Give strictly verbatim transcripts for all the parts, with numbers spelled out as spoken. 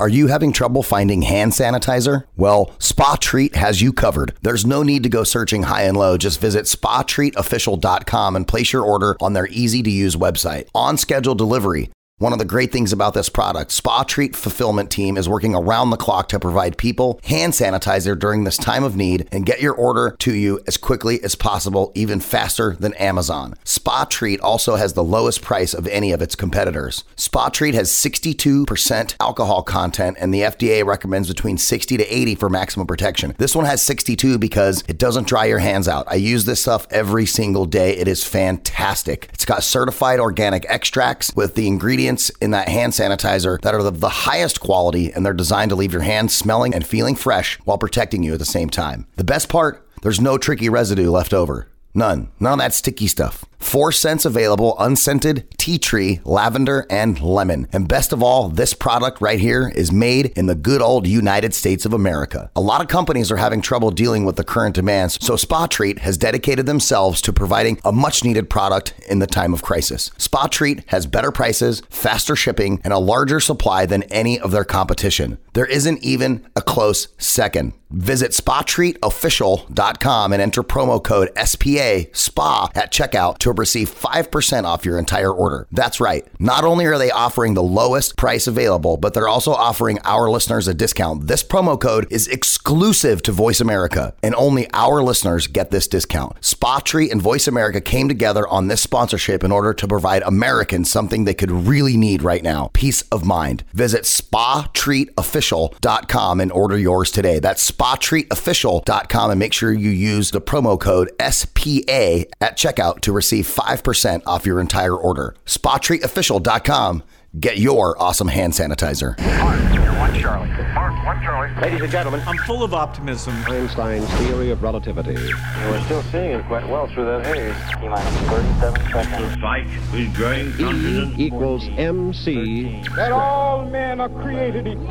Are you having trouble finding hand sanitizer? Well, Spa Treat has you covered. There's no need to go searching high and low. Just visit spa treat official dot com and place your order on their easy-to-use website. On-schedule delivery. One of the great things about this product, Spa Treat Fulfillment Team is working around the clock to provide people hand sanitizer during this time of need and get your order to you as quickly as possible, even faster than Amazon. Spa Treat also has the lowest price of any of its competitors. Spa Treat has sixty-two percent alcohol content, and the F D A recommends between sixty to eighty for maximum protection. This one has sixty-two because it doesn't dry your hands out. I use this stuff every single day. It is fantastic. It's got certified organic extracts with the ingredients in that hand sanitizer that are of the highest quality, and they're designed to leave your hands smelling and feeling fresh while protecting you at the same time. The best part, there's no tricky residue left over. None. None of that sticky stuff. Four scents available, unscented, tea tree, lavender, and lemon. And best of all, this product right here is made in the good old United States of America. A lot of companies are having trouble dealing with the current demands, so Spa Treat has dedicated themselves to providing a much-needed product in the time of crisis. Spa Treat has better prices, faster shipping, and a larger supply than any of their competition. There isn't even a close second. Visit spa treat official dot com and enter promo code S P A SPA at checkout to receive five percent off your entire order. That's right. Not only are they offering the lowest price available, but they're also offering our listeners a discount. This promo code is exclusive to Voice America, and only our listeners get this discount. Spa Treat and Voice America came together on this sponsorship in order to provide Americans something they could really need right now. Peace of mind. Visit spa treat official dot com and order yours today. That's spa treat official dot com, and make sure you use the promo code S P A at checkout to receive five percent off your entire order. spa treat official dot com. Get your awesome hand sanitizer. Mark, one Charlie. Mark, one Charlie. Ladies and gentlemen, I'm full of optimism. Einstein's theory of relativity. We're still seeing it quite well through that haze. T minus thirty-seven seconds. The fight is growing confident. E equals M C. That all men are created equal.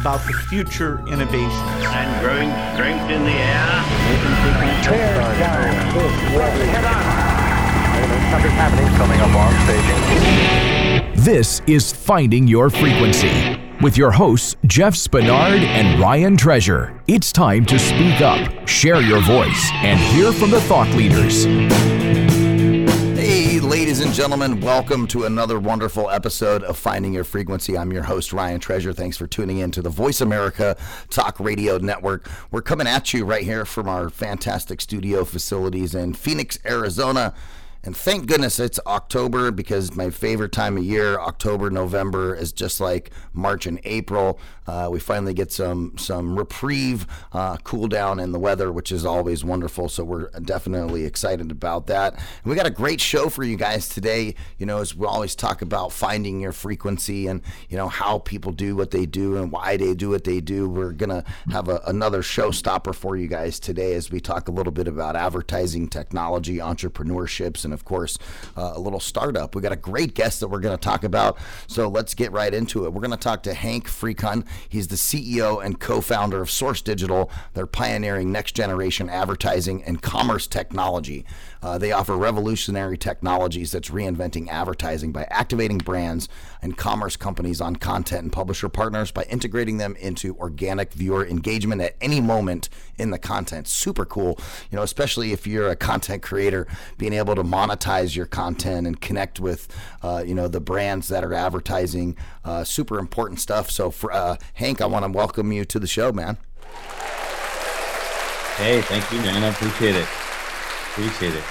About the future innovations. And growing strength in the air. Tear down this head on. Something's happening, coming up on stage. This is Finding Your Frequency with your hosts, Jeff Spenard and Ryan Treasure. It's time to speak up, share your voice, and hear from the thought leaders. Hey, ladies and gentlemen, welcome to another wonderful episode of Finding Your Frequency. I'm your host, Ryan Treasure. Thanks for tuning in to the Voice America Talk Radio Network. We're coming at you right here from our fantastic studio facilities in Phoenix, Arizona. And thank goodness it's October, because my favorite time of year, October, November, is just like March and April. Uh, we finally get some some reprieve, uh, cool down in the weather, which is always wonderful. So we're definitely excited about that. And we got a great show for you guys today. You know, as we always talk about finding your frequency and, you know, how people do what they do and why they do what they do. We're going to have a, another showstopper for you guys today as we talk a little bit about advertising, technology, entrepreneurships, and And of course, uh, a little startup. We got a great guest that we're going to talk about. So let's get right into it. We're going to talk to Hank Frecon. He's the C E O and co-founder of Source Digital. They're pioneering next-generation advertising and commerce technology. Uh, they offer revolutionary technologies that's reinventing advertising by activating brands and commerce companies on content and publisher partners by integrating them into organic viewer engagement at any moment in the content. Super cool, you know, especially if you're a content creator, being able to monetize your content and connect with, uh, you know, the brands that are advertising. Uh, super important stuff. So, for, uh, Hank, I want to welcome you to the show, man. Hey, thank you, man. I appreciate it. Appreciate it.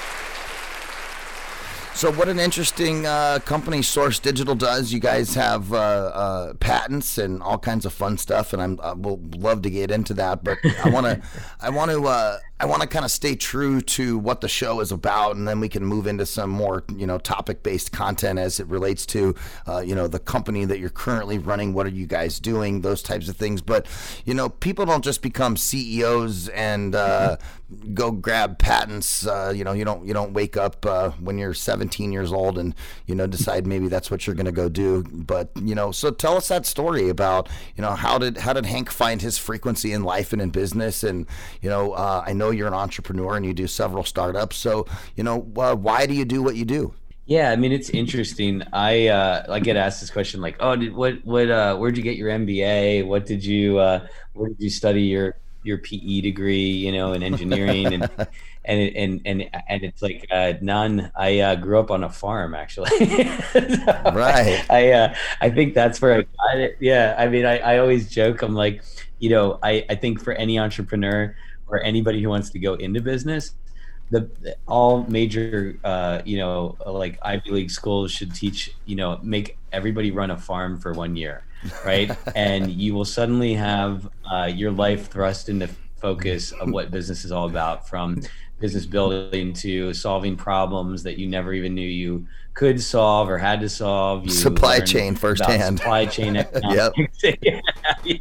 So what an interesting uh, company Source Digital does. You guys have uh, uh, patents and all kinds of fun stuff, and I'm, I will love to get into that. But I want to, I want to, uh, I want to kind of stay true to what the show is about, and then we can move into some more, you know, topic-based content as it relates to, uh, you know, the company that you're currently running. What are you guys doing? Those types of things. But you know, people don't just become C E Os and uh, go grab patents. Uh, you know, you don't, you don't wake up uh, when you're seventeen years old and, you know, decide maybe that's what you're going to go do. But, you know, so tell us that story about, you know, how did how did Hank find his frequency in life and in business? And, you know, uh, I know you're an entrepreneur and you do several startups. So, you know, uh, why do you do what you do? Yeah, I mean, it's interesting. I uh, I get asked this question like, oh, did, what what uh, where'd you get your M B A? What did you uh, where did you study your your P E degree? You know, in engineering and and and and and it's like uh, none. I uh, grew up on a farm, actually. so right. I I, uh, I think that's where I got it. Yeah, I mean, I, I always joke. I'm like, you know, I, I think for any entrepreneur or anybody who wants to go into business, The, the all major, uh, you know, like Ivy League schools should teach, you know, make everybody run a farm for one year, right? And you will suddenly have uh, your life thrust into focus of what business is all about, from business building to solving problems that you never even knew you could solve or had to solve. You supply chain firsthand. Supply chain economics. Yep. you,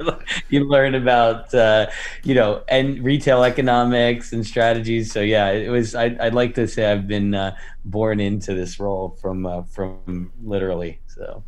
you learn about, uh, you know, and retail economics and strategies. So yeah, it was, I, I'd like to say I've been uh, born into this role from, uh, from literally. So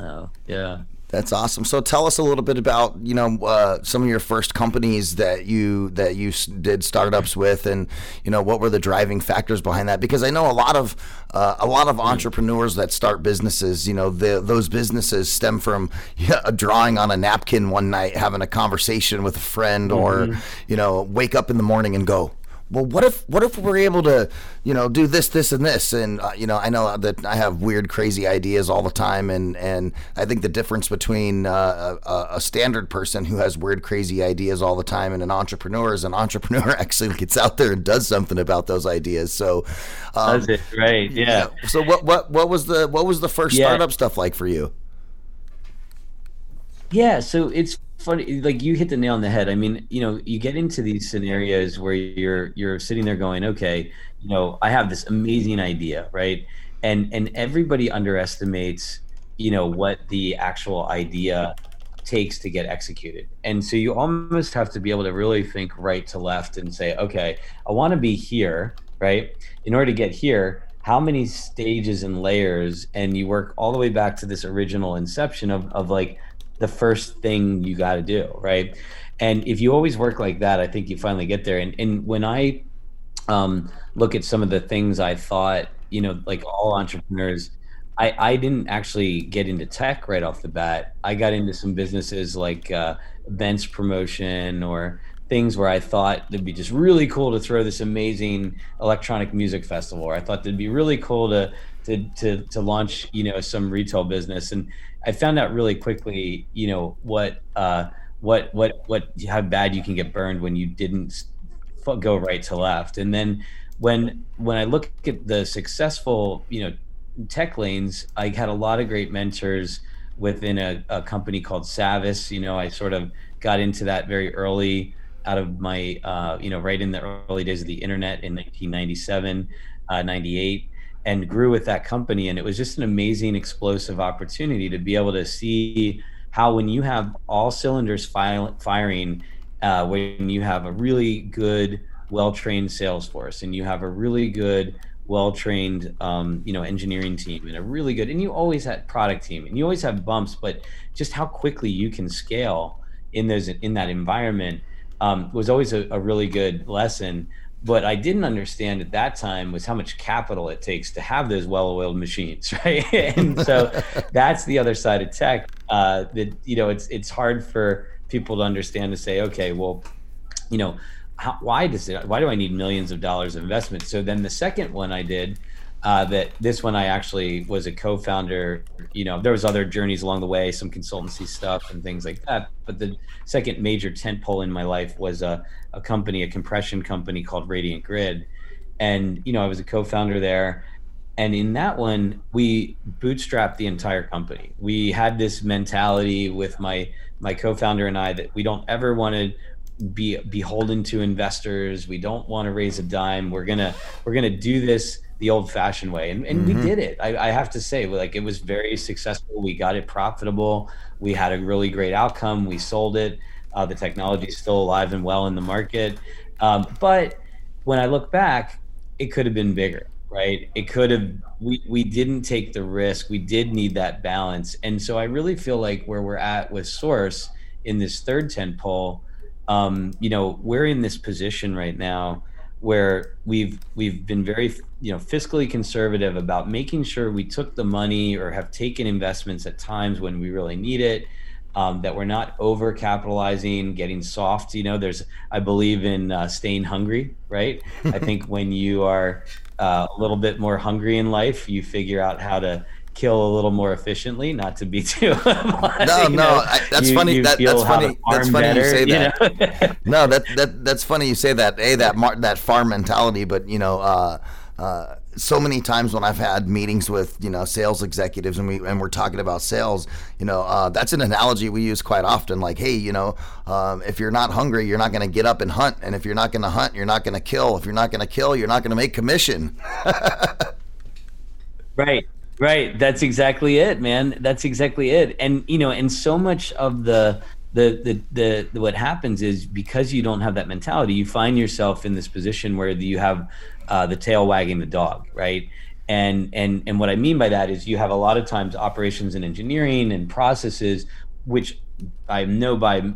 uh, yeah. That's awesome. So tell us a little bit about, you know, uh, some of your first companies that you that you did startups with, and, you know, what were the driving factors behind that? Because I know a lot of uh, a lot of entrepreneurs that start businesses, you know, the, those businesses stem from yeah, a drawing on a napkin one night, having a conversation with a friend, mm-hmm. or, you know, wake up in the morning and go, well, what if what if we're able to, you know, do this, this, and this? And, uh, you know, I know that I have weird, crazy ideas all the time. And, and I think the difference between uh, a, a standard person who has weird, crazy ideas all the time and an entrepreneur is an entrepreneur actually gets out there and does something about those ideas. So um, does it, right? Yeah. yeah. So what what what was the what was the first yeah. startup stuff like for you? Yeah. So it's funny, like you hit the nail on the head. I mean, you know, you get into these scenarios where you're you're sitting there going, okay, you know, I have this amazing idea, right? And and everybody underestimates, you know, what the actual idea takes to get executed. And so you almost have to be able to really think right to left and say, okay, I want to be here, right? In order to get here, how many stages and layers? And you work all the way back to this original inception of of like the first thing you got to do, right? And if you always work like that, I think you finally get there. And and when I um, look at some of the things I thought, you know, like all entrepreneurs, I, I didn't actually get into tech right off the bat. I got into some businesses like uh, events promotion or things where I thought it'd be just really cool to throw this amazing electronic music festival, or I thought it'd be really cool to to to to launch, you know, some retail business. And I found out really quickly, you know, what uh what what what how bad you can get burned when you didn't go right to left. And then when when I look at the successful, you know, tech lanes, I had a lot of great mentors within a, a company called Savvis. You know, I sort of got into that very early out of my uh you know, right in the early days of the internet in nineteen ninety-seven, uh ninety-eight, and grew with that company. And it was just an amazing, explosive opportunity to be able to see how when you have all cylinders file, firing, uh, when you have a really good, well-trained sales force, and you have a really good, well-trained, um, you know, engineering team, and a really good, and you always have product team, and you always have bumps, but just how quickly you can scale in those in that environment um, was always a, a really good lesson. What I didn't understand at that time was how much capital it takes to have those well-oiled machines, right? And so that's the other side of tech. Uh, that, you know, it's it's hard for people to understand, to say, okay, well, you know, how, why does it? Why do I need millions of dollars of investment? So then the second one I did, uh, that this one I actually was a co-founder. You know, there was other journeys along the way, some consultancy stuff and things like that. But the second major tentpole in my life was a. Uh, a company, a compression company called Radiant Grid. And, you know, I was a co-founder there. And in that one, we bootstrapped the entire company. We had this mentality with my my co-founder and I that we don't ever want to be beholden to investors. We don't want to raise a dime. We're gonna we're gonna do this the old-fashioned way. And, and mm-hmm. we did it. I, I have to say, like, it was very successful. We got it profitable. We had a really great outcome. We sold it. Uh, the technology is still alive and well in the market. Um, but when I look back, it could have been bigger, right? It could have, we, we didn't take the risk. We did need that balance. And so I really feel like where we're at with Source in this third tentpole, um, you know, we're in this position right now where we've we've been very, you know, fiscally conservative about making sure we took the money or have taken investments at times when we really need it, um, that we're not over capitalizing, getting soft. You know, there's, I believe in uh, staying hungry, right? I think when you are uh, a little bit more hungry in life, you figure out how to kill a little more efficiently, not to be too but, no no you know, I, that's you, funny you that, that's funny that's funny better, you say that you know? no that that that's funny you say that a that mar- that farm mentality, but you know uh uh so many times when I've had meetings with, you know, sales executives and we and we're talking about sales, you know, uh, that's an analogy we use quite often. Like, hey, you know, um, if you're not hungry, you're not going to get up and hunt, and if you're not going to hunt, you're not going to kill. If you're not going to kill, you're not going to make commission. Right. Right. That's exactly it, man. That's exactly it. And, you know, and so much of the, the, the, the, the what happens is because you don't have that mentality, you find yourself in this position where you have uh, the tail wagging the dog. Right. And, and, and what I mean by that is you have a lot of times operations and engineering and processes, which I know by,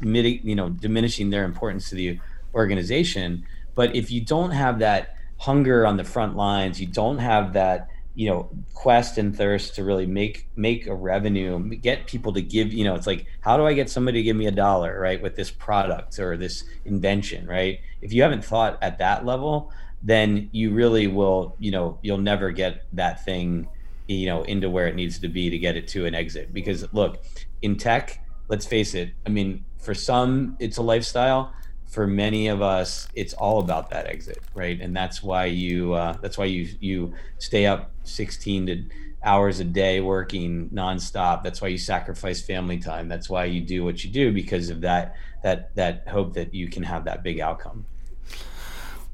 you know, diminishing their importance to the organization. But if you don't have that hunger on the front lines, you don't have that, you know, quest and thirst to really make make a revenue, get people to give, you know, it's like, how do I get somebody to give me a dollar, right, with this product or this invention, right? If you haven't thought at that level, then you really will, you know, you'll never get that thing, you know, into where it needs to be to get it to an exit. Because look, in tech, let's face it, I mean, for some, it's a lifestyle. For many of us, it's all about that exit, right? And that's why you uh, that's why you you stay up sixteen hours a day working nonstop. That's why you sacrifice family time. That's why you do what you do, because of that that that hope that you can have that big outcome.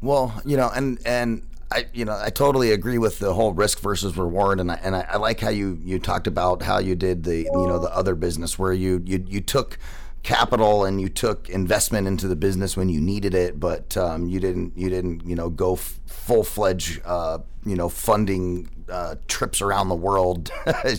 Well, you know, and and I you know I totally agree with the whole risk versus reward, and I, and I, I like how you you talked about how you did the you know the other business where you you you took capital and you took investment into the business when you needed it, but um, you didn't you didn't you know go f- full-fledged uh, you know funding uh, trips around the world,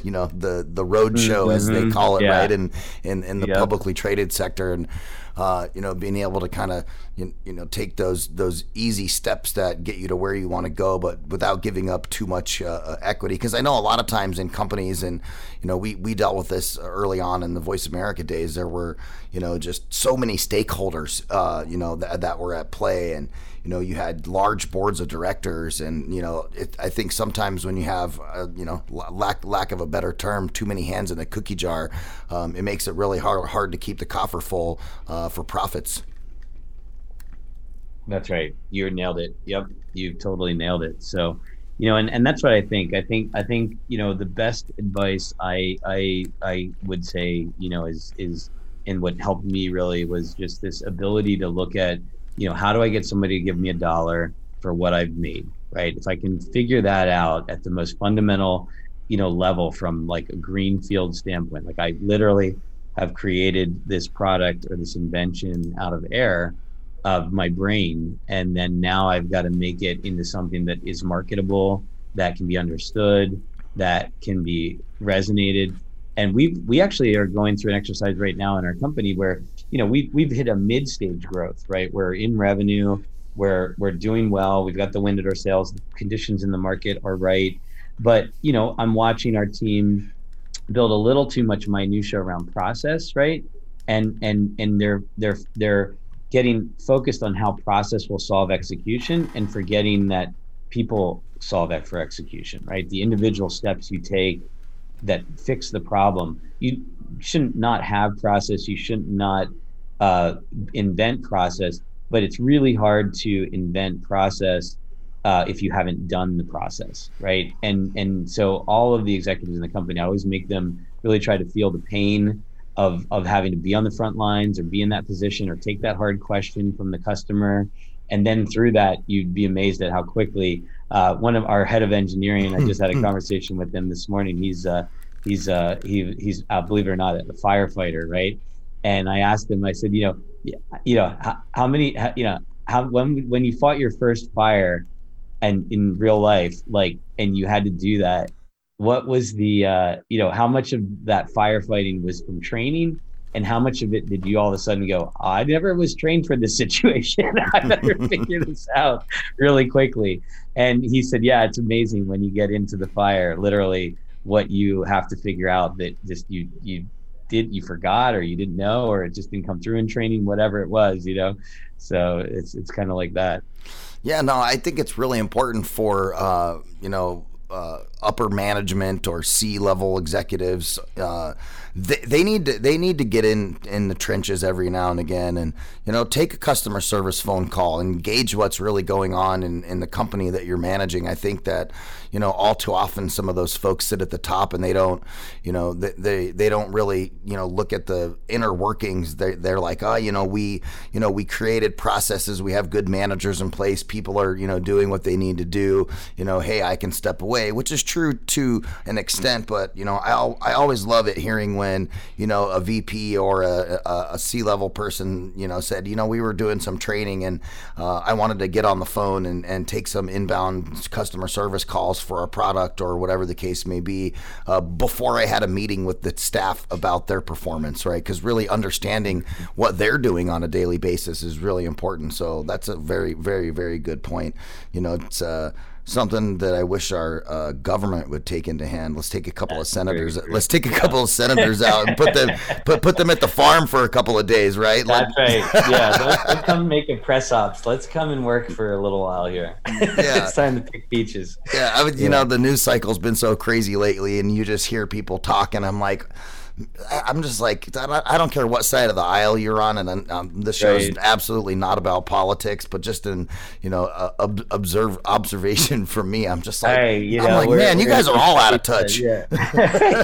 you know the the road show, mm-hmm. as they call it, yeah. right in in, in the yep. publicly traded sector, and uh, you know being able to kind of you, you know take those those easy steps that get you to where you want to go, but without giving up too much uh, equity. Because I know a lot of times in companies, and you know we we dealt with this early on in the Voice America days, there were you know, just so many stakeholders, uh, you know, th- that were at play. And, you know, you had large boards of directors. And, you know, it, I think sometimes when you have, uh, you know, l- lack lack of a better term, too many hands in the cookie jar, um, it makes it really hard, hard to keep the coffer full uh, for profits. That's right. You nailed it. Yep. You totally nailed it. So, you know, and, and that's what I think. I think, I think, you know, the best advice I, I, I would say, you know, is, is, and what helped me really was just this ability to look at, you know, how do I get somebody to give me a dollar for what I've made, right? If I can figure that out at the most fundamental, you know, level from like a greenfield standpoint, like I literally have created this product or this invention out of air of my brain. And then now I've got to make it into something that is marketable, that can be understood, that can be resonated. And we we actually are going through an exercise right now in our company where, you know, we we've hit a mid-stage growth, right? We're in revenue, we're we're doing well, we've got the wind at our sails, the conditions in the market are right, but you know, I'm watching our team build a little too much minutia around process, right? And and and they're they're they're getting focused on how process will solve execution and forgetting that people solve that for execution, right? The individual steps you take that fix the problem. You shouldn't not have process. You shouldn't not uh, invent process, but it's really hard to invent process uh, if you haven't done the process, right? And and so all of the executives in the company, I always make them really try to feel the pain of, of having to be on the front lines or be in that position or take that hard question from the customer. And then through that, you'd be amazed at how quickly uh, one of our head of engineering, I just had a conversation with him this morning. He's uh, he's uh, he, he's uh, believe it or not, a firefighter, right? And I asked him, I said, you know, you know, how, how many, how, you know, how when when you fought your first fire, and in real life, like, and you had to do that, what was the, uh, you know, how much of that firefighting was from training And how much of it did you all of a sudden go, I never was trained for this situation. I better figure this out really quickly. And he said, yeah, it's amazing when you get into the fire, literally what you have to figure out that just you you did, you forgot, or you didn't know, or it just didn't come through in training, whatever it was, you know? So it's it's kind of like that. Yeah, no, I think it's really important for, uh, you know, Uh, upper management or C-level executives, uh, they, they need to they need to get in, in the trenches every now and again, and you know, take a customer service phone call, engage what's really going on in, in the company that you're managing. I think that, you know, all too often some of those folks sit at the top and they don't, you know, they they, they don't really, you know, look at the inner workings. They they're like, oh, you know, we you know we created processes, we have good managers in place, people are, you know, doing what they need to do. You know, hey, I can step away. Which is true to an extent, but you know, I I always love it hearing when, you know, a V P or a, a, a C-level person, you know, said, you know, we were doing some training and uh, I wanted to get on the phone and, and take some inbound customer service calls for our product or whatever the case may be, uh, before I had a meeting with the staff about their performance, right? Because really understanding what they're doing on a daily basis is really important. So that's a very, very, very good point. You know, it's uh, something that I wish our uh, government would take into hand. Let's take a couple That's of senators. True, true. Let's take a couple yeah. of senators out and put them put put them at the farm for a couple of days, right? That's like, right. Yeah, let's, let's come make a press ops. Let's come and work for a little while here. Yeah. It's time to pick peaches. Yeah, I mean, you yeah. know, the news cycle's been so crazy lately, and you just hear people talking. I'm like, I'm just like, I don't care what side of the aisle you're on, and um, this show is right. absolutely not about politics, but just in, you know, uh, ob- observe observation from me, I'm just like, hey, you I'm know, like, we're, man, we're, you guys are all out of touch. Yeah,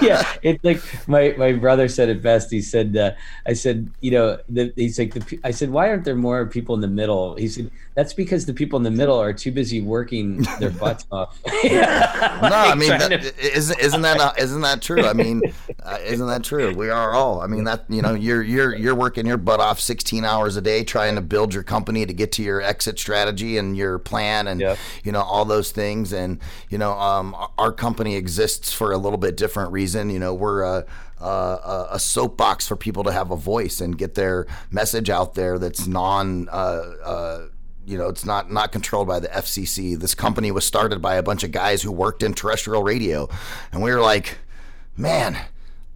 yeah. It's like my, my brother said it best. He said, uh, I said, you know, the, he's like, the, I said, why aren't there more people in the middle? He said, that's because the people in the middle are too busy working their butts off. yeah. like, no, I mean, that, to... isn't isn't that uh, isn't that true? I mean, uh, isn't that true? We are all. I mean, that, you know, you're you're you're working your butt off sixteen hours a day trying to build your company to get to your exit strategy and your plan and yep. you know, all those things. And you know, um, our company exists for a little bit different reason. You know, we're a Uh, a soapbox for people to have a voice and get their message out there. That's non, uh, uh, you know, it's not not controlled by the F C C. This company was started by a bunch of guys who worked in terrestrial radio, and we were like, man,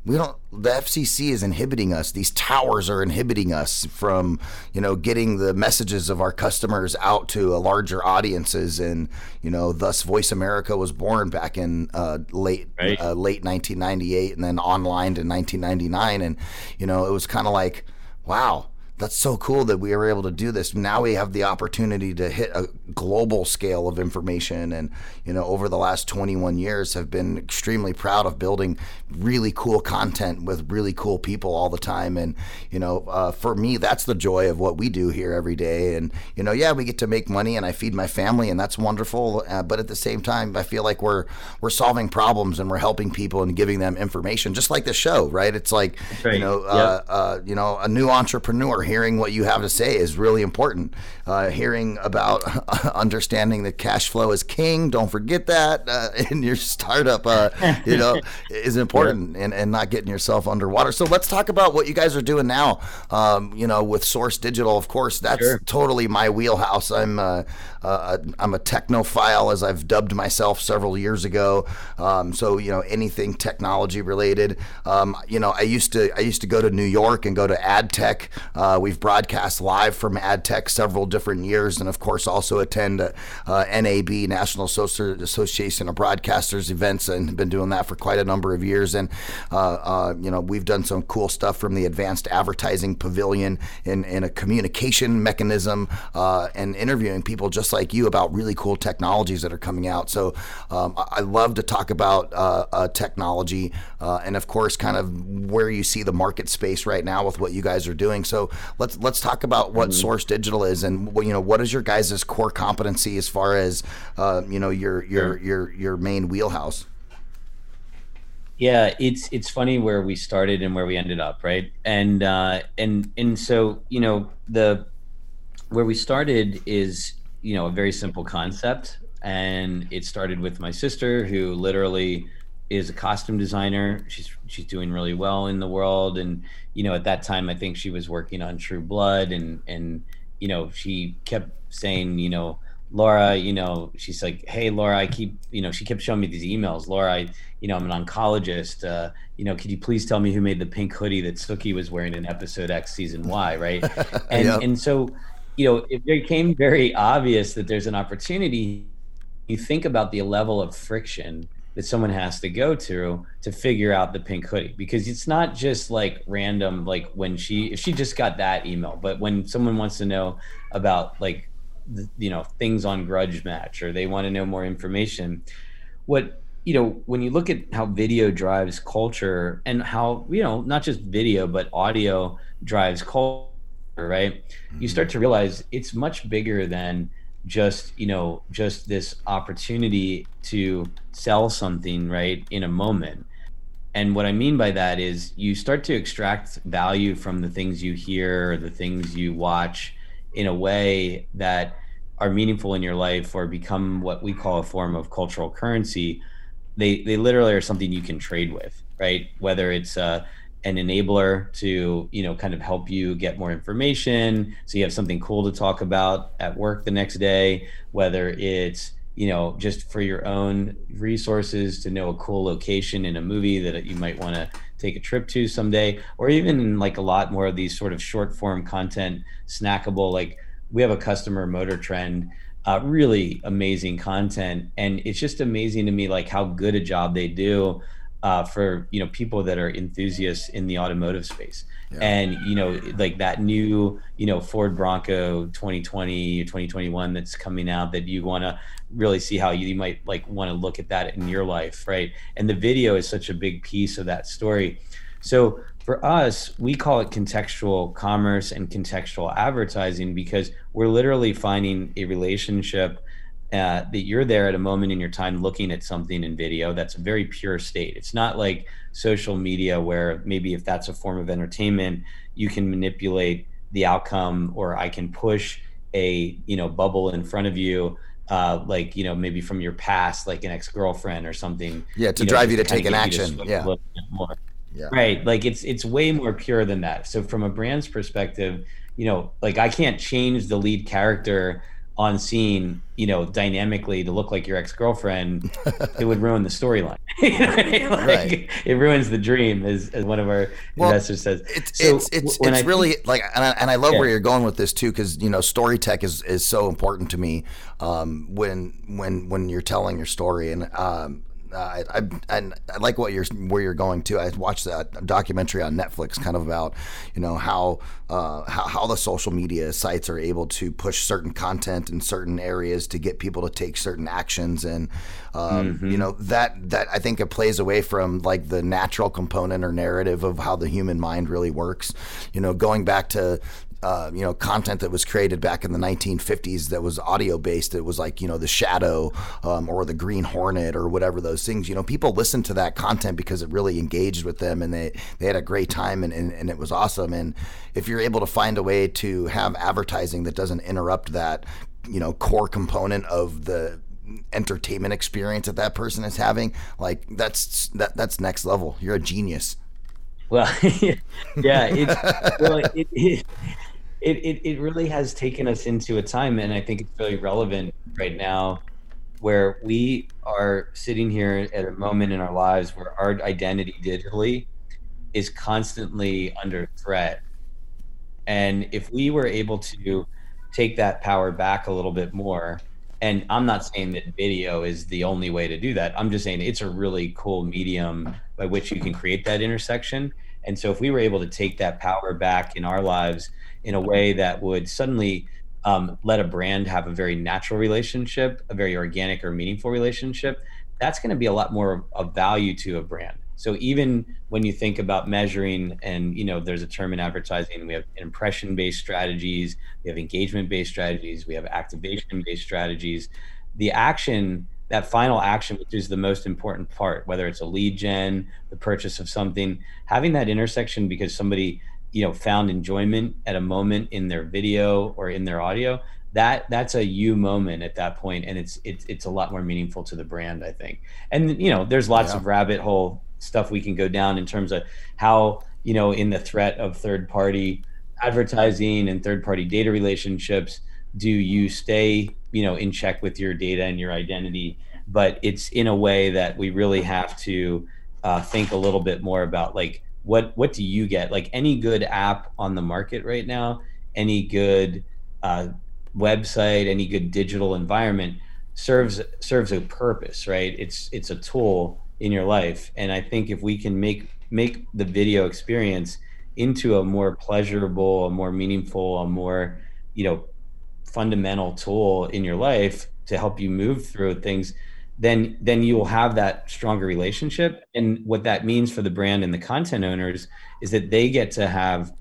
we don't. The F C C is inhibiting us. These towers are inhibiting us from, you know, getting the messages of our customers out to a larger audiences. And, you know, thus Voice America was born back in uh, late, right. uh, late nineteen ninety-eight and then online in nineteen ninety-nine. And, you know, it was kind of like, wow, that's so cool that we were able to do this. Now we have the opportunity to hit a global scale of information. And, you know, over the last twenty-one years have been extremely proud of building really cool content with really cool people all the time. And, you know, uh, for me, that's the joy of what we do here every day. And, you know, yeah, we get to make money and I feed my family and that's wonderful. Uh, but at the same time, I feel like we're, we're solving problems and we're helping people and giving them information, just like the show, right? It's like, right. you know, uh, yep. uh, you know, a new entrepreneur, hearing what you have to say is really important. Uh, hearing about uh, understanding that cash flow is king. Don't forget that uh, in your startup, uh, you know, is important yeah. and, and not getting yourself underwater. So let's talk about what you guys are doing now, um, you know, with Source Digital. Of course, that's sure. totally my wheelhouse. I'm uh, uh, I'm a technophile, as I've dubbed myself several years ago. Um, so, you know, anything technology related. Um, you know, I used to I used to go to New York and go to ad tech. Uh, We've broadcast live from AdTech several different years, and of course also attend uh, uh, N A B, National Association of Broadcasters events, and been doing that for quite a number of years. And uh, uh, you know, we've done some cool stuff from the Advanced Advertising Pavilion in, in a communication mechanism, uh, and interviewing people just like you about really cool technologies that are coming out. So um, I love to talk about uh, uh, technology, uh, and of course kind of where you see the market space right now with what you guys are doing. So Let's let's talk about what Source Digital is, and you know, what is your guys' core competency as far as uh, you know, your your your your main wheelhouse. Yeah, it's it's funny where we started and where we ended up, right? And uh, and and so, you know, the where we started is, you know, a very simple concept, and it started with my sister, who literally is a costume designer. She's she's doing really well in the world. And, you know, at that time, I think she was working on True Blood. And, and you know, she kept saying, you know, Laura, you know, she's like, hey, Laura, I keep, you know, she kept showing me these emails. Laura, I, you know, I'm an oncologist. Uh, you know, could you please tell me who made the pink hoodie that Sookie was wearing in episode X season Y, right? And yep. and so, you know, it became very obvious that there's an opportunity. You think about the level of friction that someone has to go to to figure out the pink hoodie, because it's not just like random, like when she, if she just got that email, but when someone wants to know about like, the, you know, things on Grudge Match, or they want to know more information. What, you know, when you look at how video drives culture and how, you know, not just video, but audio drives culture, right? Mm-hmm. You start to realize it's much bigger than just, you know, just this opportunity to sell something, right, in a moment. And what I mean by that is you start to extract value from the things you hear or the things you watch in a way that are meaningful in your life or become what we call a form of cultural currency. They they literally are something you can trade with, right? Whether it's uh, an enabler to, you know, kind of help you get more information, so you have something cool to talk about at work the next day, whether it's, you know, just for your own resources to know a cool location in a movie that you might want to take a trip to someday, or even like a lot more of these sort of short form content, snackable. Like we have a customer, Motor Trend, uh, really amazing content. And it's just amazing to me, like how good a job they do uh, for, you know, people that are enthusiasts in the automotive space. Yeah. And, you know, like that new, you know, Ford Bronco twenty twenty, twenty twenty-one that's coming out that you want to really see how you, you might like want to look at that in your life, right? And the video is such a big piece of that story. So for us, we call it contextual commerce and contextual advertising, because we're literally finding a relationship uh, that you're there at a moment in your time looking at something in video that's a very pure state. It's not like social media where maybe if that's a form of entertainment, you can manipulate the outcome, or I can push a, you know, bubble in front of you, uh, like, you know, maybe from your past, like an ex-girlfriend or something. Yeah, to you drive know, you to take an action. Yeah. yeah. Right. Like it's, it's way more pure than that. So from a brand's perspective, you know, like I can't change the lead character on scene, you know, dynamically to look like your ex-girlfriend. It would ruin the storyline. You know what I mean? Like, right. It ruins the dream, as, as one of our well, investors says. It's so it's it's, it's I, really like, and I, and I love yeah. where you're going with this too, because you know, story tech is, is so important to me um, when when when you're telling your story, and um, I, I and I like what you're where you're going to. I watched that documentary on Netflix, kind of about you know how uh, how, how the social media sites are able to push certain content in certain areas to get people to take certain actions, and um, mm-hmm. you know that that I think it plays away from like the natural component or narrative of how the human mind really works. You know, going back to Uh, you know, content that was created back in the nineteen fifties that was audio based. It was like, you know, The Shadow um, or The Green Hornet or whatever those things. You know, people listened to that content because it really engaged with them, and they, they had a great time, and, and, and it was awesome. And if you're able to find a way to have advertising that doesn't interrupt that, you know, core component of the entertainment experience that that person is having, like that's that, that's next level. You're a genius. Well, yeah, it's, well, it, it it it really has taken us into a time, and I think it's really relevant right now, where we are sitting here at a moment in our lives where our identity digitally is constantly under threat. And if we were able to take that power back a little bit more, and I'm not saying that video is the only way to do that. I'm just saying it's a really cool medium by which you can create that intersection. And so if we were able to take that power back in our lives in a way that would suddenly um, let a brand have a very natural relationship, a very organic or meaningful relationship, that's going to be a lot more of value to a brand. So even when you think about measuring, and you know, there's a term in advertising, we have impression-based strategies, we have engagement-based strategies, we have activation-based strategies. The action, that final action, which is the most important part, whether it's a lead gen, the purchase of something, having that intersection because somebody, you know, found enjoyment at a moment in their video or in their audio, that that's a you moment at that point, and it's it's it's a lot more meaningful to the brand, I think. And you know, there's lots yeah. of rabbit hole stuff we can go down in terms of how, you know, in the threat of third party advertising and third party data relationships, do you stay, you know, in check with your data and your identity? But it's in a way that we really have to uh, think a little bit more about, like, what what do you get? Like, any good app on the market right now, any good uh, website, any good digital environment serves serves a purpose, right? It's it's a tool in your life. And I think if we can make make the video experience into a more pleasurable, a more meaningful, a more, you know, fundamental tool in your life to help you move through things, then then you will have that stronger relationship. And what that means for the brand and the content owners is that they get to have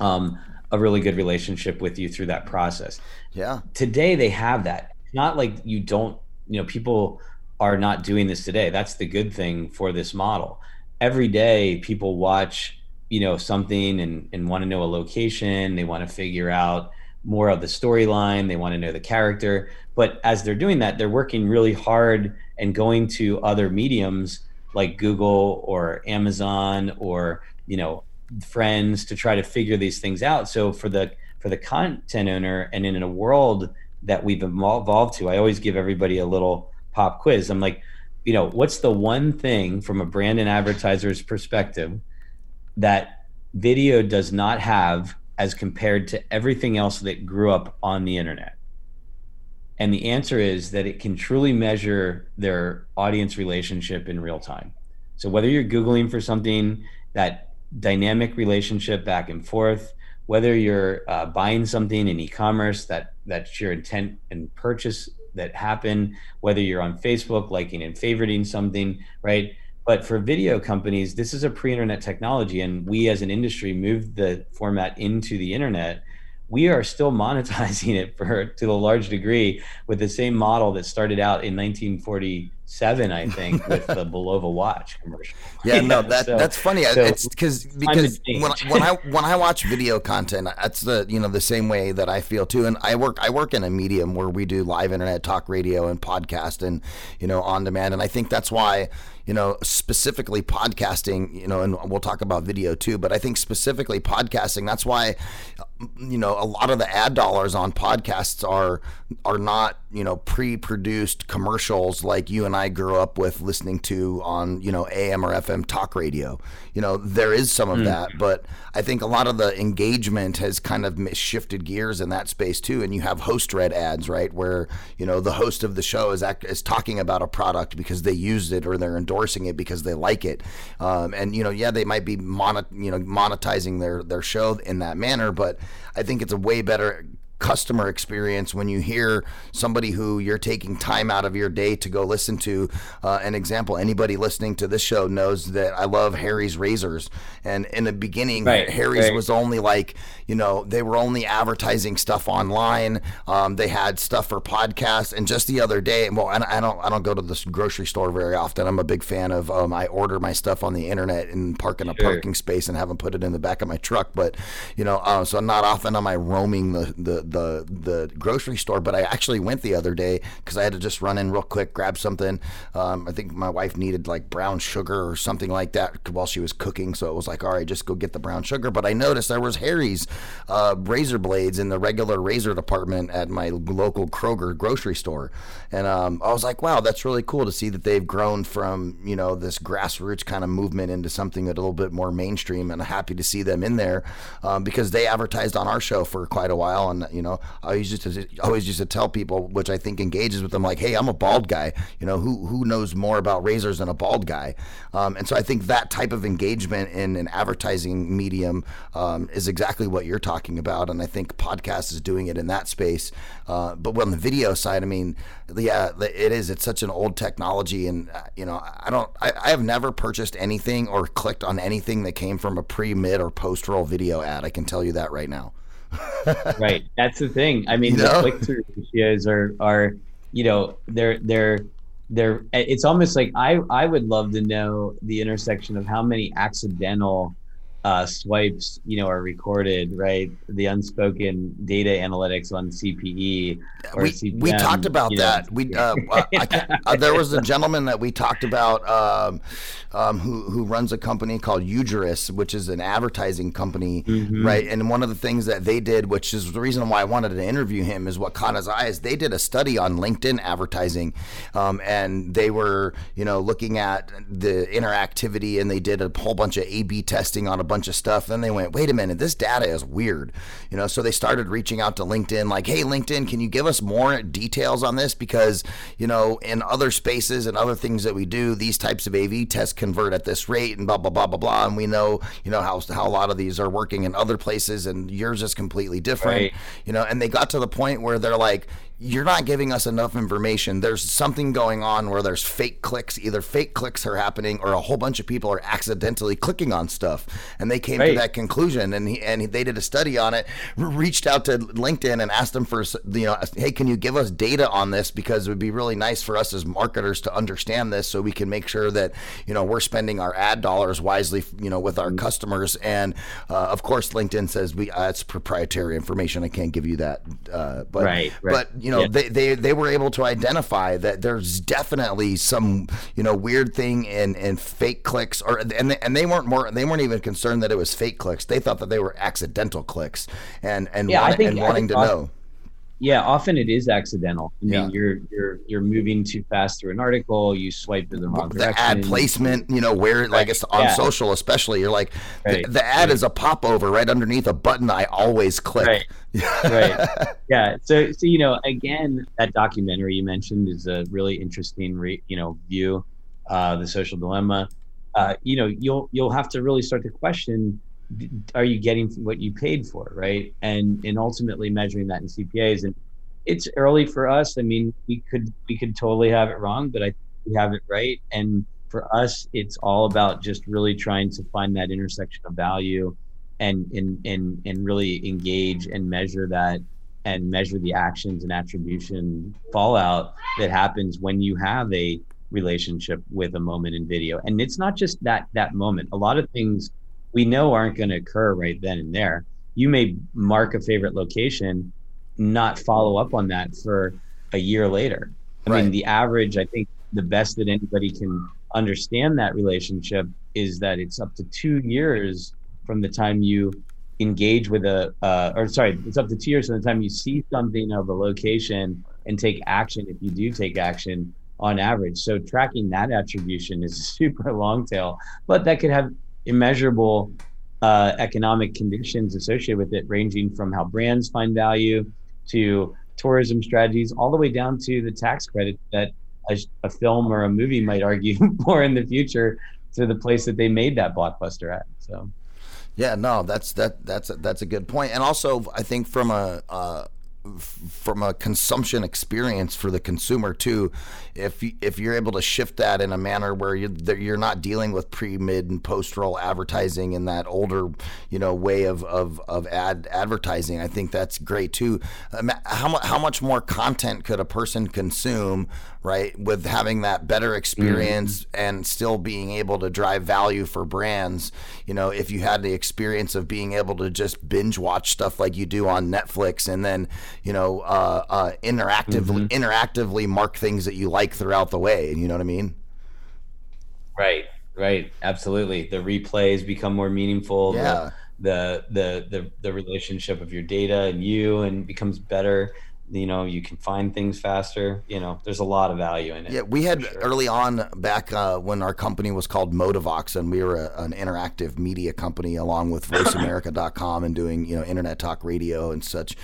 um, a really good relationship with you through that process. Yeah. Today they have that. It's not like you don't, you know, people are not doing this today. That's the good thing for this model. Every day people watch, you know, something and, and want to know a location. They want to figure out more of the storyline. They want to know the character. But as they're doing that, they're working really hard and going to other mediums like Google or Amazon or, you know, friends to try to figure these things out. So for the for the content owner, and in a world that we've evolved to, I always give everybody a little pop quiz. I'm like, you know, what's the one thing from a brand and advertiser's perspective that video does not have as compared to everything else that grew up on the internet? And the answer is that it can truly measure their audience relationship in real time. So whether you're Googling for something, that dynamic relationship back and forth, whether you're uh, buying something in e-commerce, that that's your intent and purchase that happened, whether you're on Facebook, liking and favoriting something, right? But for video companies, this is a pre-internet technology, and we as an industry moved the format into the internet. We are still monetizing it for to a large degree with the same model that started out in nineteen forty-seven, I think, with the below the watch commercial. Yeah, no, that so, that's funny. So it's because because when, when I when I watch video content, that's the you know the same way that I feel too. And I work I work in a medium where we do live internet talk radio and podcast and you know on demand. And I think that's why, you know, specifically podcasting, you know, and we'll talk about video too, but I think specifically podcasting, that's why, you know, a lot of the ad dollars on podcasts are are not, you know, pre-produced commercials like you and I grew up with listening to on, you know, A M or F M talk radio. You know, there is some of that, but I think a lot of the engagement has kind of shifted gears in that space too. And you have host read ads, right? Where, you know, the host of the show is act, is talking about a product because they used it or they're endorsing it because they like it, um, and you know, yeah, they might be monet, you know, monetizing their their show in that manner, but I think it's a way better customer experience when you hear somebody who you're taking time out of your day to go listen to. Uh, an example, anybody listening to this show knows that I love Harry's Razors. And in the beginning, right, Harry's right. was only like, you know, they were only advertising stuff online. Um, they had stuff for podcasts. And just the other day, well, I, I don't I don't go to the grocery store very often. I'm a big fan of, um, I order my stuff on the internet and park in a sure. parking space and have them put it in the back of my truck. But, you know, uh, so not often am I roaming the, the the the grocery store, but I actually went the other day because I had to just run in real quick, grab something. Um, I think my wife needed like brown sugar or something like that while she was cooking. So it was like, all right, just go get the brown sugar. But I noticed there was Harry's uh, razor blades in the regular razor department at my local Kroger grocery store. And um, I was like, wow, that's really cool to see that they've grown from, you know, this grassroots kind of movement into something a little bit more mainstream, and I'm happy to see them in there um, because they advertised on our show for quite a while. And, you know, I used to always used to tell people, which I think engages with them, like, hey, I'm a bald guy. You know, who who knows more about razors than a bald guy? Um, and so I think that type of engagement in an advertising medium um, is exactly what you're talking about. And I think podcast is doing it in that space. Uh, but on the video side, I mean, yeah, it is. It's such an old technology. And, uh, you know, I don't I, I have never purchased anything or clicked on anything that came from a pre, mid or post roll video ad. I can tell you that right now. Right, that's the thing. I mean, you know? The click-through ratios are, are, you know, they're they're they're. It's almost like I I would love to know the intersection of how many accidental uh, swipes, you know, are recorded, right? The unspoken data analytics on C P E or we, C P M. We talked about that. Know. We uh, I can't, uh, there was a gentleman that we talked about um, um, who who runs a company called Ujuris, which is an advertising company, mm-hmm. right? And one of the things that they did, which is the reason why I wanted to interview him, is what caught his eye is they did a study on LinkedIn advertising, um, and they were, you know, looking at the interactivity, and they did a whole bunch of A B testing on a bunch of stuff. Then they went, wait a minute, this data is weird, you know. So they started reaching out to LinkedIn, like, hey, LinkedIn, can you give us more details on this? Because, you know, in other spaces and other things that we do, these types of A V tests convert at this rate, and blah blah blah blah blah. And we know, you know, how how a lot of these are working in other places, and yours is completely different, right. You know. And they got to the point where they're like, you're not giving us enough information. There's something going on where there's fake clicks. Either fake clicks are happening, or a whole bunch of people are accidentally clicking on stuff. And they came right. to that conclusion, and he, and they did a study on it, reached out to LinkedIn and asked them for, you know, hey, can you give us data on this? Because it would be really nice for us as marketers to understand this, so we can make sure that, you know, we're spending our ad dollars wisely, you know, with our mm-hmm. customers. And uh, of course, LinkedIn says, we uh, it's proprietary information. I can't give you that. Uh, but, right, right. But, you You know, yeah. they, they, they were able to identify that there's definitely some, you know, weird thing in, in fake clicks, or and they, and they weren't more they weren't even concerned that it was fake clicks. They thought that they were accidental clicks, and and, yeah, wanted, think, and wanting to often, know. Yeah, often it is accidental. I mean, yeah. you're you're you're moving too fast through an article. You swipe in the wrong the direction. The ad placement, you know, where right. like it's on yeah. social, especially. You're like right. the, the ad right. is a popover right underneath a button I always click. Right. right. Yeah. So, so, you know, again, that documentary you mentioned is a really interesting, re, you know, view, uh, the social dilemma. Uh, you know, you'll you'll have to really start to question: are you getting what you paid for, right? And and ultimately measuring that in C P As. And it's early for us. I mean, we could we could totally have it wrong, but I think we have it right. And for us, it's all about just really trying to find that intersection of value. And, and and and really engage and measure that, and measure the actions and attribution fallout that happens when you have a relationship with a moment in video. And it's not just that that moment. A lot of things we know aren't going to occur right then and there. You may mark a favorite location, not follow up on that for a year later. I right. mean, the average, I think the best that anybody can understand that relationship is that it's up to two years from the time you engage with a, uh, or sorry, it's up to two years from the time you see something of a location and take action, if you do take action, on average. So tracking that attribution is a super long tail, but that could have immeasurable uh, economic conditions associated with it, ranging from how brands find value to tourism strategies, all the way down to the tax credit that a, a film or a movie might argue for in the future to the place that they made that blockbuster at. So. Yeah, no, that's that that's a, that's a good point. And also, I think from a uh, from a consumption experience for the consumer too, if you, if you're able to shift that in a manner where you you're not dealing with pre, mid, and post roll advertising in that older, you know, way of of of ad advertising, I think that's great too. Um, how how much more content could a person consume? Right, with having that better experience mm-hmm. and still being able to drive value for brands, you know, if you had the experience of being able to just binge watch stuff like you do on Netflix, and then, you know, uh, uh, interactively mm-hmm. interactively mark things that you like throughout the way, you know what I mean? Right, right, absolutely. The replays become more meaningful. Yeah. The the the the, the relationship of your data and you and becomes better. You know, you can find things faster. You know, there's a lot of value in it. Yeah, we had sure. early on back uh, when our company was called Motivox, and we were a, an interactive media company along with voice america dot com and doing, you know, internet talk radio and such.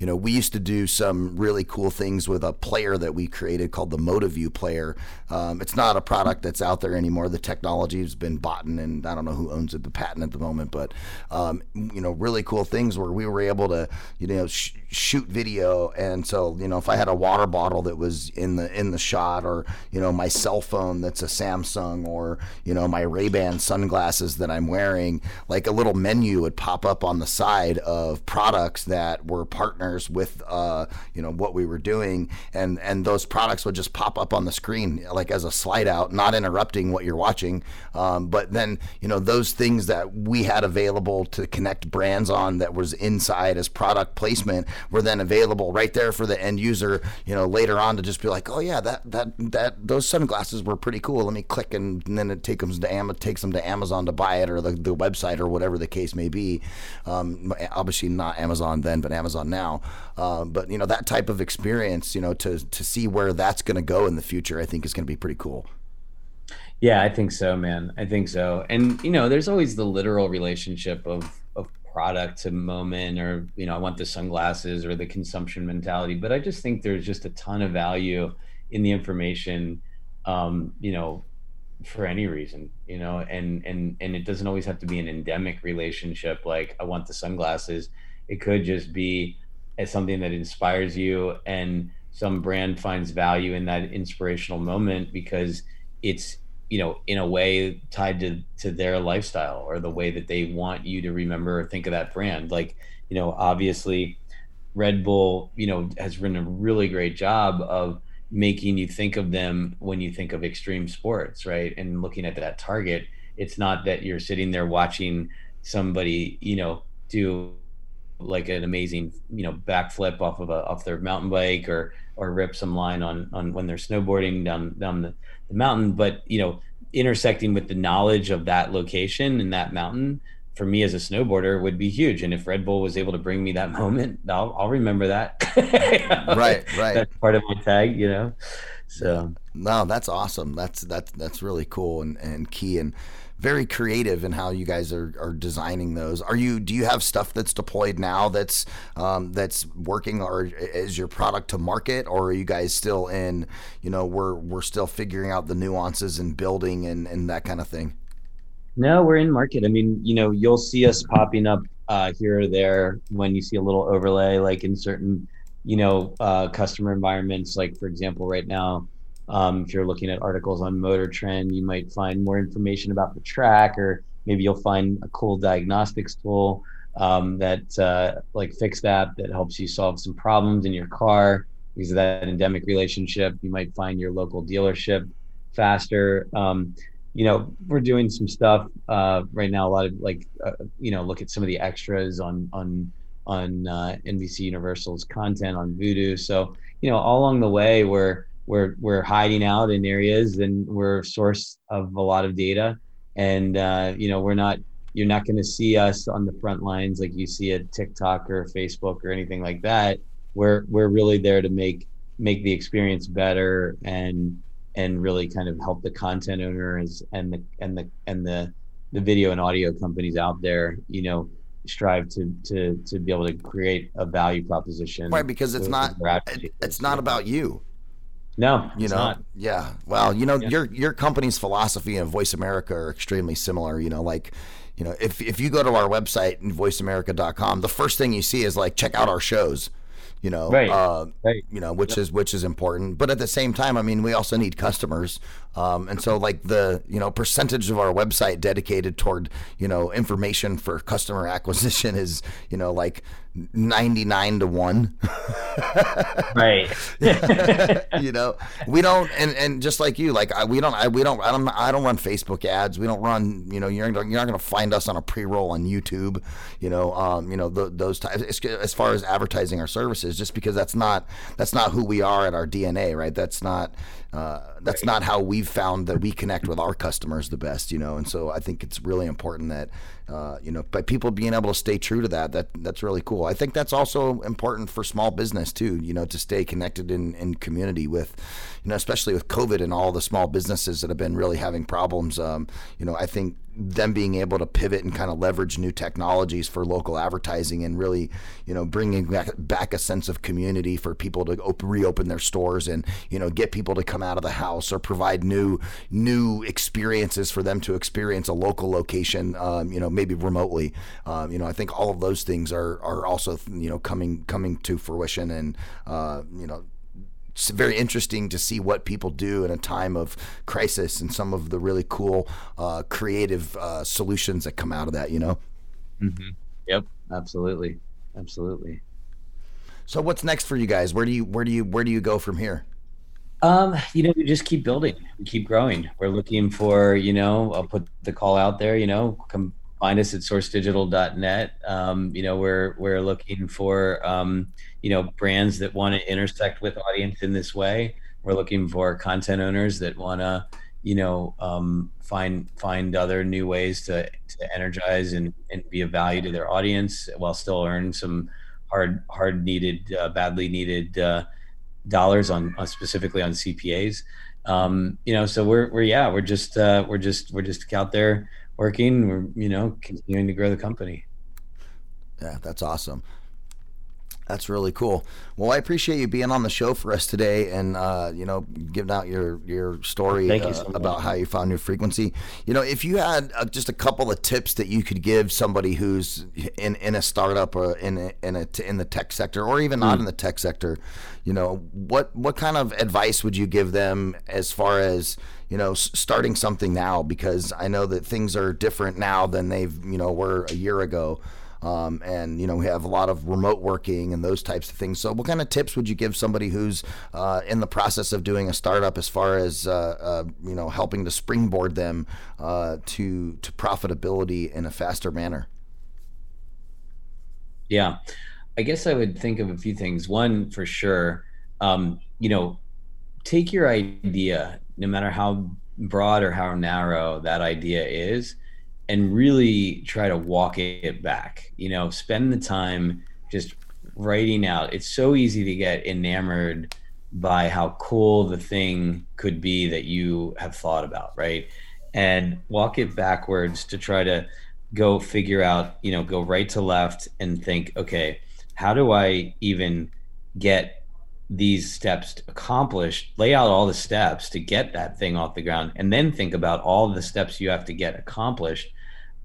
You know, we used to do some really cool things with a player that we created called the Motiview player. Um, it's not a product that's out there anymore. The technology has been bought, and I don't know who owns it, the patent at the moment. But, um, you know, really cool things where we were able to, you know, sh- shoot video and And so, you know, if I had a water bottle that was in the in the shot, or, you know, my cell phone that's a Samsung, or, you know, my Ray-Ban sunglasses that I'm wearing, like a little menu would pop up on the side of products that were partners with, uh, you know, what we were doing. And, and those products would just pop up on the screen, like as a slide out, not interrupting what you're watching. Um, but then, you know, those things that we had available to connect brands on that was inside as product placement were then available right there for the end user, you know, later on to just be like, oh yeah, that that that those sunglasses were pretty cool. Let me click, and, and then it takes them to Am- takes them to Amazon to buy it, or the, the website, or whatever the case may be. Um, obviously not Amazon then, but Amazon now. Uh, but you know, that type of experience, you know, to to see where that's going to go in the future, I think is going to be pretty cool. Yeah, I think so, man. I think so. And you know, there's always the literal relationship of of product to moment, or, you know, I want the sunglasses, or the consumption mentality. But I just think there's just a ton of value in the information, um, you know, for any reason, you know, and and and it doesn't always have to be an endemic relationship. Like, I want the sunglasses. It could just be as something that inspires you, and some brand finds value in that inspirational moment because it's, you know, in a way tied to, to their lifestyle, or the way that they want you to remember or think of that brand. Like, you know, obviously Red Bull, you know, has done a really great job of making you think of them when you think of extreme sports, right? And looking at that target, it's not that you're sitting there watching somebody, you know, do like an amazing, you know, backflip off of a, off their mountain bike, or, or rip some line on, on when they're snowboarding down, down the, the mountain, but, you know, intersecting with the knowledge of that location and that mountain, for me as a snowboarder, would be huge. And if Red Bull was able to bring me that moment, I'll, I'll remember that. You know? Right. Right. That's part of my tag, you know? So, no, that's awesome. That's, that's, that's really cool and, and key. And very creative in how you guys are, are designing those. Are you, do you have stuff that's deployed now that's um, that's working, or is your product to market, or are you guys still in, you know, we're we're still figuring out the nuances and building and, and that kind of thing? No, we're in market. I mean, you know, you'll see us popping up uh, here or there when you see a little overlay, like in certain, you know, uh, customer environments. Like, for example, right now, Um, if you're looking at articles on Motor Trend, you might find more information about the track, or maybe you'll find a cool diagnostics tool um, that uh, like Fix That, that helps you solve some problems in your car because of that endemic relationship. You might find your local dealership faster. Um, you know, we're doing some stuff uh, right now, a lot of like, uh, you know, look at some of the extras on, on, on uh, N B C Universal's content on Vudu. So, you know, all along the way, we're, We're we're hiding out in areas, and we're a source of a lot of data. And uh, you know, we're not you're not going to see us on the front lines like you see at TikTok or Facebook or anything like that. We're we're really there to make make the experience better, and and really kind of help the content owners and the and the and the the video and audio companies out there, you know, strive to to to be able to create a value proposition. Right, because it's not it's not about you. No, you know, not. yeah. Well, you know, yeah. your your company's philosophy and Voice America are extremely similar. You know, like, you know, if if you go to our website, voice america dot com, the first thing you see is like, check out our shows. You know, right. Uh, right. You know, which yep. is which is important. But at the same time, I mean, we also need customers, um, and so like the you know percentage of our website dedicated toward you know information for customer acquisition is you know like ninety-nine to one. Right. You know, we don't, and, and just like you, like I, we don't, I we don't, I don't, I don't run Facebook ads. We don't run. You know, you're you're not going to find us on a pre-roll on YouTube. You know, um, you know th- those types as far as advertising our services. Just because that's not that's not who we are at our D N A, right? That's not uh, that's right. not how we've found that we connect with our customers the best, you know. And so I think it's really important that uh, you know, by people being able to stay true to that, that that's really cool. I think that's also important for small business too, you know, to stay connected in, in community with, you know, especially with COVID and all the small businesses that have been really having problems. Um, you know, I think them being able to pivot and kind of leverage new technologies for local advertising and really, you know, bringing back, back a sense of community for people to op- reopen their stores and, you know, get people to come out of the house or provide new new experiences for them to experience a local location, um, you know, maybe remotely. Um, you know, I think all of those things are are also, you know, coming coming to fruition and, uh, you know, it's very interesting to see what people do in a time of crisis and some of the really cool, uh, creative uh, solutions that come out of that, you know? Mm-hmm. Yep, absolutely. Absolutely. So what's next for you guys? Where do you, where do you, where do you go from here? Um, you know, we just keep building, we keep growing. We're looking for, you know, I'll put the call out there, you know, come find us at source digital dot net. Um, you know, we're, we're looking for, um, you know, brands that want to intersect with audience in this way. We're looking for content owners that want to, you know, um, find find other new ways to, to energize and, and be of value to their audience while still earn some hard hard needed, uh, badly needed uh, dollars on, on specifically on C P As. Um, you know, so we're we're yeah we're just uh, we're just we're just out there working. We're you know continuing to grow the company. Yeah, that's awesome. That's really cool. Well, I appreciate you being on the show for us today and, uh, you know, giving out your, your story uh, so about how you found your frequency. You know, if you had uh, just a couple of tips that you could give somebody who's in, in a startup or in a, in, a, in the tech sector or even not mm. in the tech sector, you know, what, what kind of advice would you give them as far as, you know, starting something now? Because I know that things are different now than they've, you know, were a year ago. Um, and, you know, we have a lot of remote working and those types of things. So what kind of tips would you give somebody who's uh, in the process of doing a startup as far as, uh, uh, you know, helping to springboard them uh, to to profitability in a faster manner? Yeah, I guess I would think of a few things. One, for sure, um, you know, take your idea, no matter how broad or how narrow that idea is, and really try to walk it back. You know, spend the time just writing out. It's so easy to get enamored by how cool the thing could be that you have thought about, right? And walk it backwards to try to go figure out, you know, go right to left and think, okay, how do I even get these steps accomplished? Lay out all the steps to get that thing off the ground, and then think about all the steps you have to get accomplished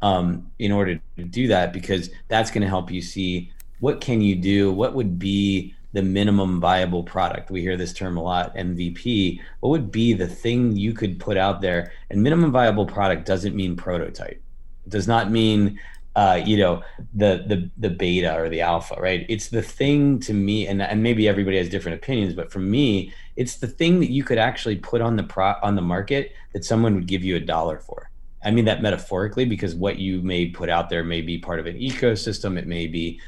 Um, in order to do that, because that's going to help you see what can you do, what would be the minimum viable product. We hear this term a lot, M V P. What would be the thing you could put out there? And minimum viable product doesn't mean prototype. It does not mean uh, you know the the the beta or the alpha, right? It's the thing to me, and and maybe everybody has different opinions, but for me, it's the thing that you could actually put on the pro on the market that someone would give you a dollar for. I mean that metaphorically, because what you may put out there may be part of an ecosystem. It may be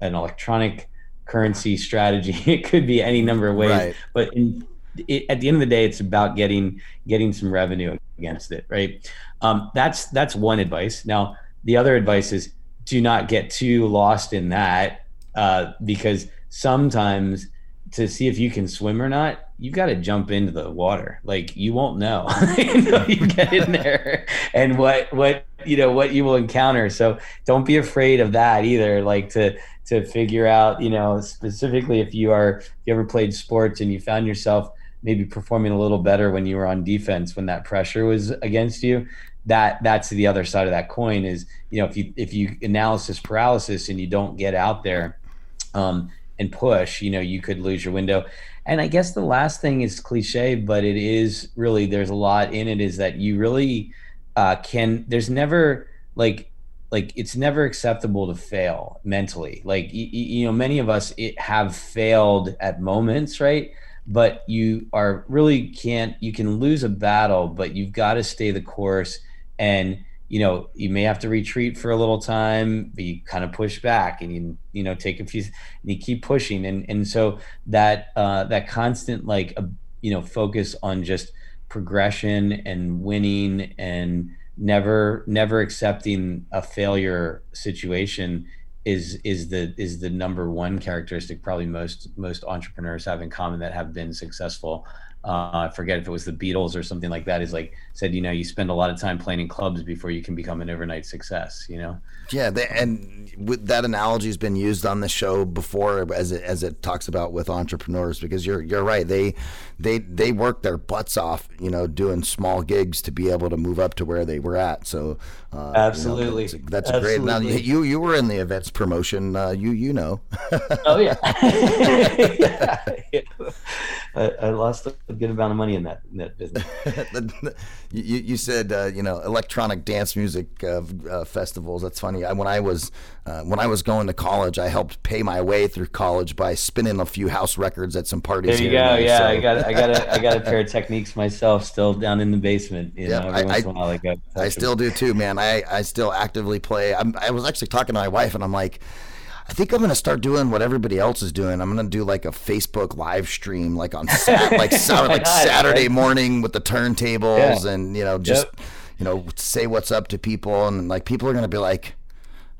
an electronic currency strategy. It could be any number of ways. Right. But in, it, at the end of the day, it's about getting getting some revenue against it, right? Um, that's that's one advice. Now, the other advice is do not get too lost in that, uh, because sometimes to see if you can swim or not, you've got to jump into the water. Like, you won't know until you get in there and what, what, you know, what you will encounter. So don't be afraid of that either. Like to, to figure out, you know, specifically if you are, if you ever played sports and you found yourself maybe performing a little better when you were on defense, when that pressure was against you, that that's the other side of that coin is, you know, if you, if you analysis paralysis and you don't get out there, um, and push, you know, you could lose your window. And I guess the last thing is cliche, but it is really, there's a lot in it, is that you really uh, can, there's never like, like it's never acceptable to fail mentally. Like, y- y- you know, many of us it have failed at moments, right? But you are really can't, you can lose a battle, but you've got to stay the course. And, you know, you may have to retreat for a little time, but you kind of push back and you, you know, take a few, and you keep pushing. And and so that uh, that constant, like, uh, you know, focus on just progression and winning and never never accepting a failure situation is is the is the number one characteristic probably most most entrepreneurs have in common that have been successful. Uh, I forget if it was the Beatles or something like that, is like said, you know, you spend a lot of time playing in clubs before you can become an overnight success, you know? Yeah. They, and with that analogy has been used on the show before as it, as it talks about with entrepreneurs, because you're, you're right. They, they, they work their butts off, you know, doing small gigs to be able to move up to where they were at. So, uh, absolutely. You know, that's that's absolutely. great. Now you, you were in the events promotion, uh, you, you know, oh yeah. yeah, yeah. I, I lost the, good amount of money in that in that business. you you said uh, you know, electronic dance music uh, uh, festivals. That's funny. I, when I was uh, when I was going to college, I helped pay my way through college by spinning a few house records at some parties. There you go. There, yeah, so. I got I got a, I got a pair of techniques myself still down in the basement. You yeah, know, every I, once I, in a while I, got I still do too, man. I, I still actively play. I'm, I was actually talking to my wife, and I'm like, I think I'm going to start doing what everybody else is doing. I'm going to do like a Facebook live stream, like on sat- like, sat- like Saturday morning with the turntables, yeah. and, you know, just, yep. you know, say what's up to people. And like, people are going to be like,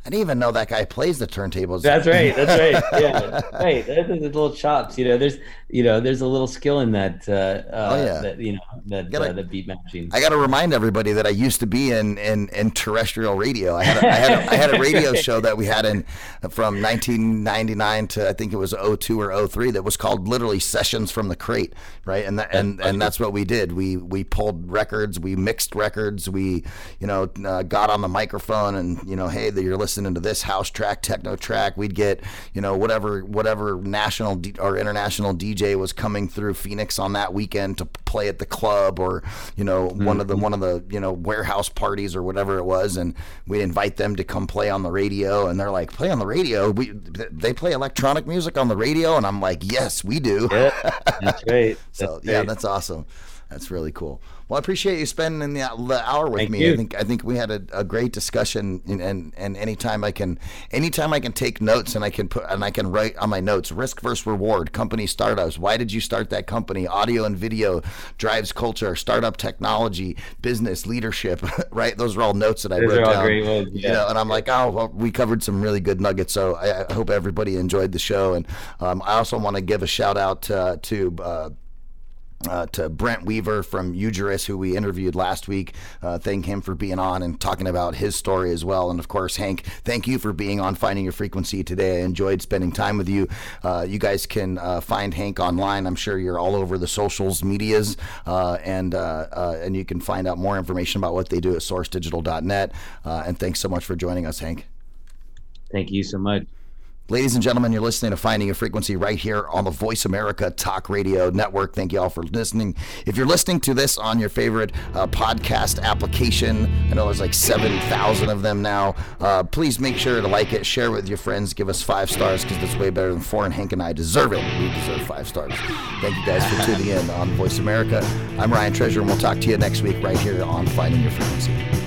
I didn't even know that guy plays the turntables. That's right. That's right. Yeah. right. That's the little chops, you know, there's, you know, there's a little skill in that, uh, oh, yeah. that you know, that, gotta, uh, that beat matching. I got to remind everybody that I used to be in, in, in terrestrial radio. I had, a, I, had a, I had a radio show that we had in from nineteen ninety-nine to I think it was oh two or oh three that was called literally Sessions from the Crate. Right. And, that, and, and that's what we did. We, we pulled records, we mixed records, we, you know, uh, got on the microphone and, you know, hey, you're listening into this house track, techno track. We'd get, you know, whatever whatever national D- or international D J was coming through Phoenix on that weekend to play at the club, or you know, mm-hmm. one of the one of the you know warehouse parties or whatever it was, and we'd invite them to come play on the radio. And they're like, play on the radio? We they play electronic music on the radio? And I'm like, yes, we do. Yeah, that's right. so that's yeah, great. That's awesome. That's really cool. Well, I appreciate you spending the, the hour with Thank me. You. I think I think we had a, a great discussion, and, and and anytime I can, anytime I can take notes and I can put and I can write on my notes. Risk versus reward. Company startups. Why did you start that company? Audio and video drives culture. Startup technology, business leadership. Right? Those are all notes that I Those wrote are all down. Great ones. Yeah. You know, and I'm like, oh, well, we covered some really good nuggets. So I, I hope everybody enjoyed the show. And um, I also want to give a shout out uh, to. Uh, Uh, to Brent Weaver from Ujuris, who we interviewed last week. Uh, thank him for being on and talking about his story as well. And of course, Hank, thank you for being on Finding Your Frequency today. I enjoyed spending time with you. Uh, you guys can uh, find Hank online. I'm sure you're all over the socials medias, uh, and uh, uh, and you can find out more information about what they do at source digital dot net. Uh, and thanks so much for joining us, Hank. Thank you so much. Ladies and gentlemen, you're listening to Finding Your Frequency right here on the Voice America Talk Radio Network. Thank you all for listening. If you're listening to this on your favorite uh, podcast application, I know there's like seven thousand of them now, uh, please make sure to like it, share it with your friends, give us five stars because that's way better than four, and Hank and I deserve it. We deserve five stars. Thank you guys for tuning in on Voice America. I'm Ryan Treasure, and we'll talk to you next week right here on Finding Your Frequency.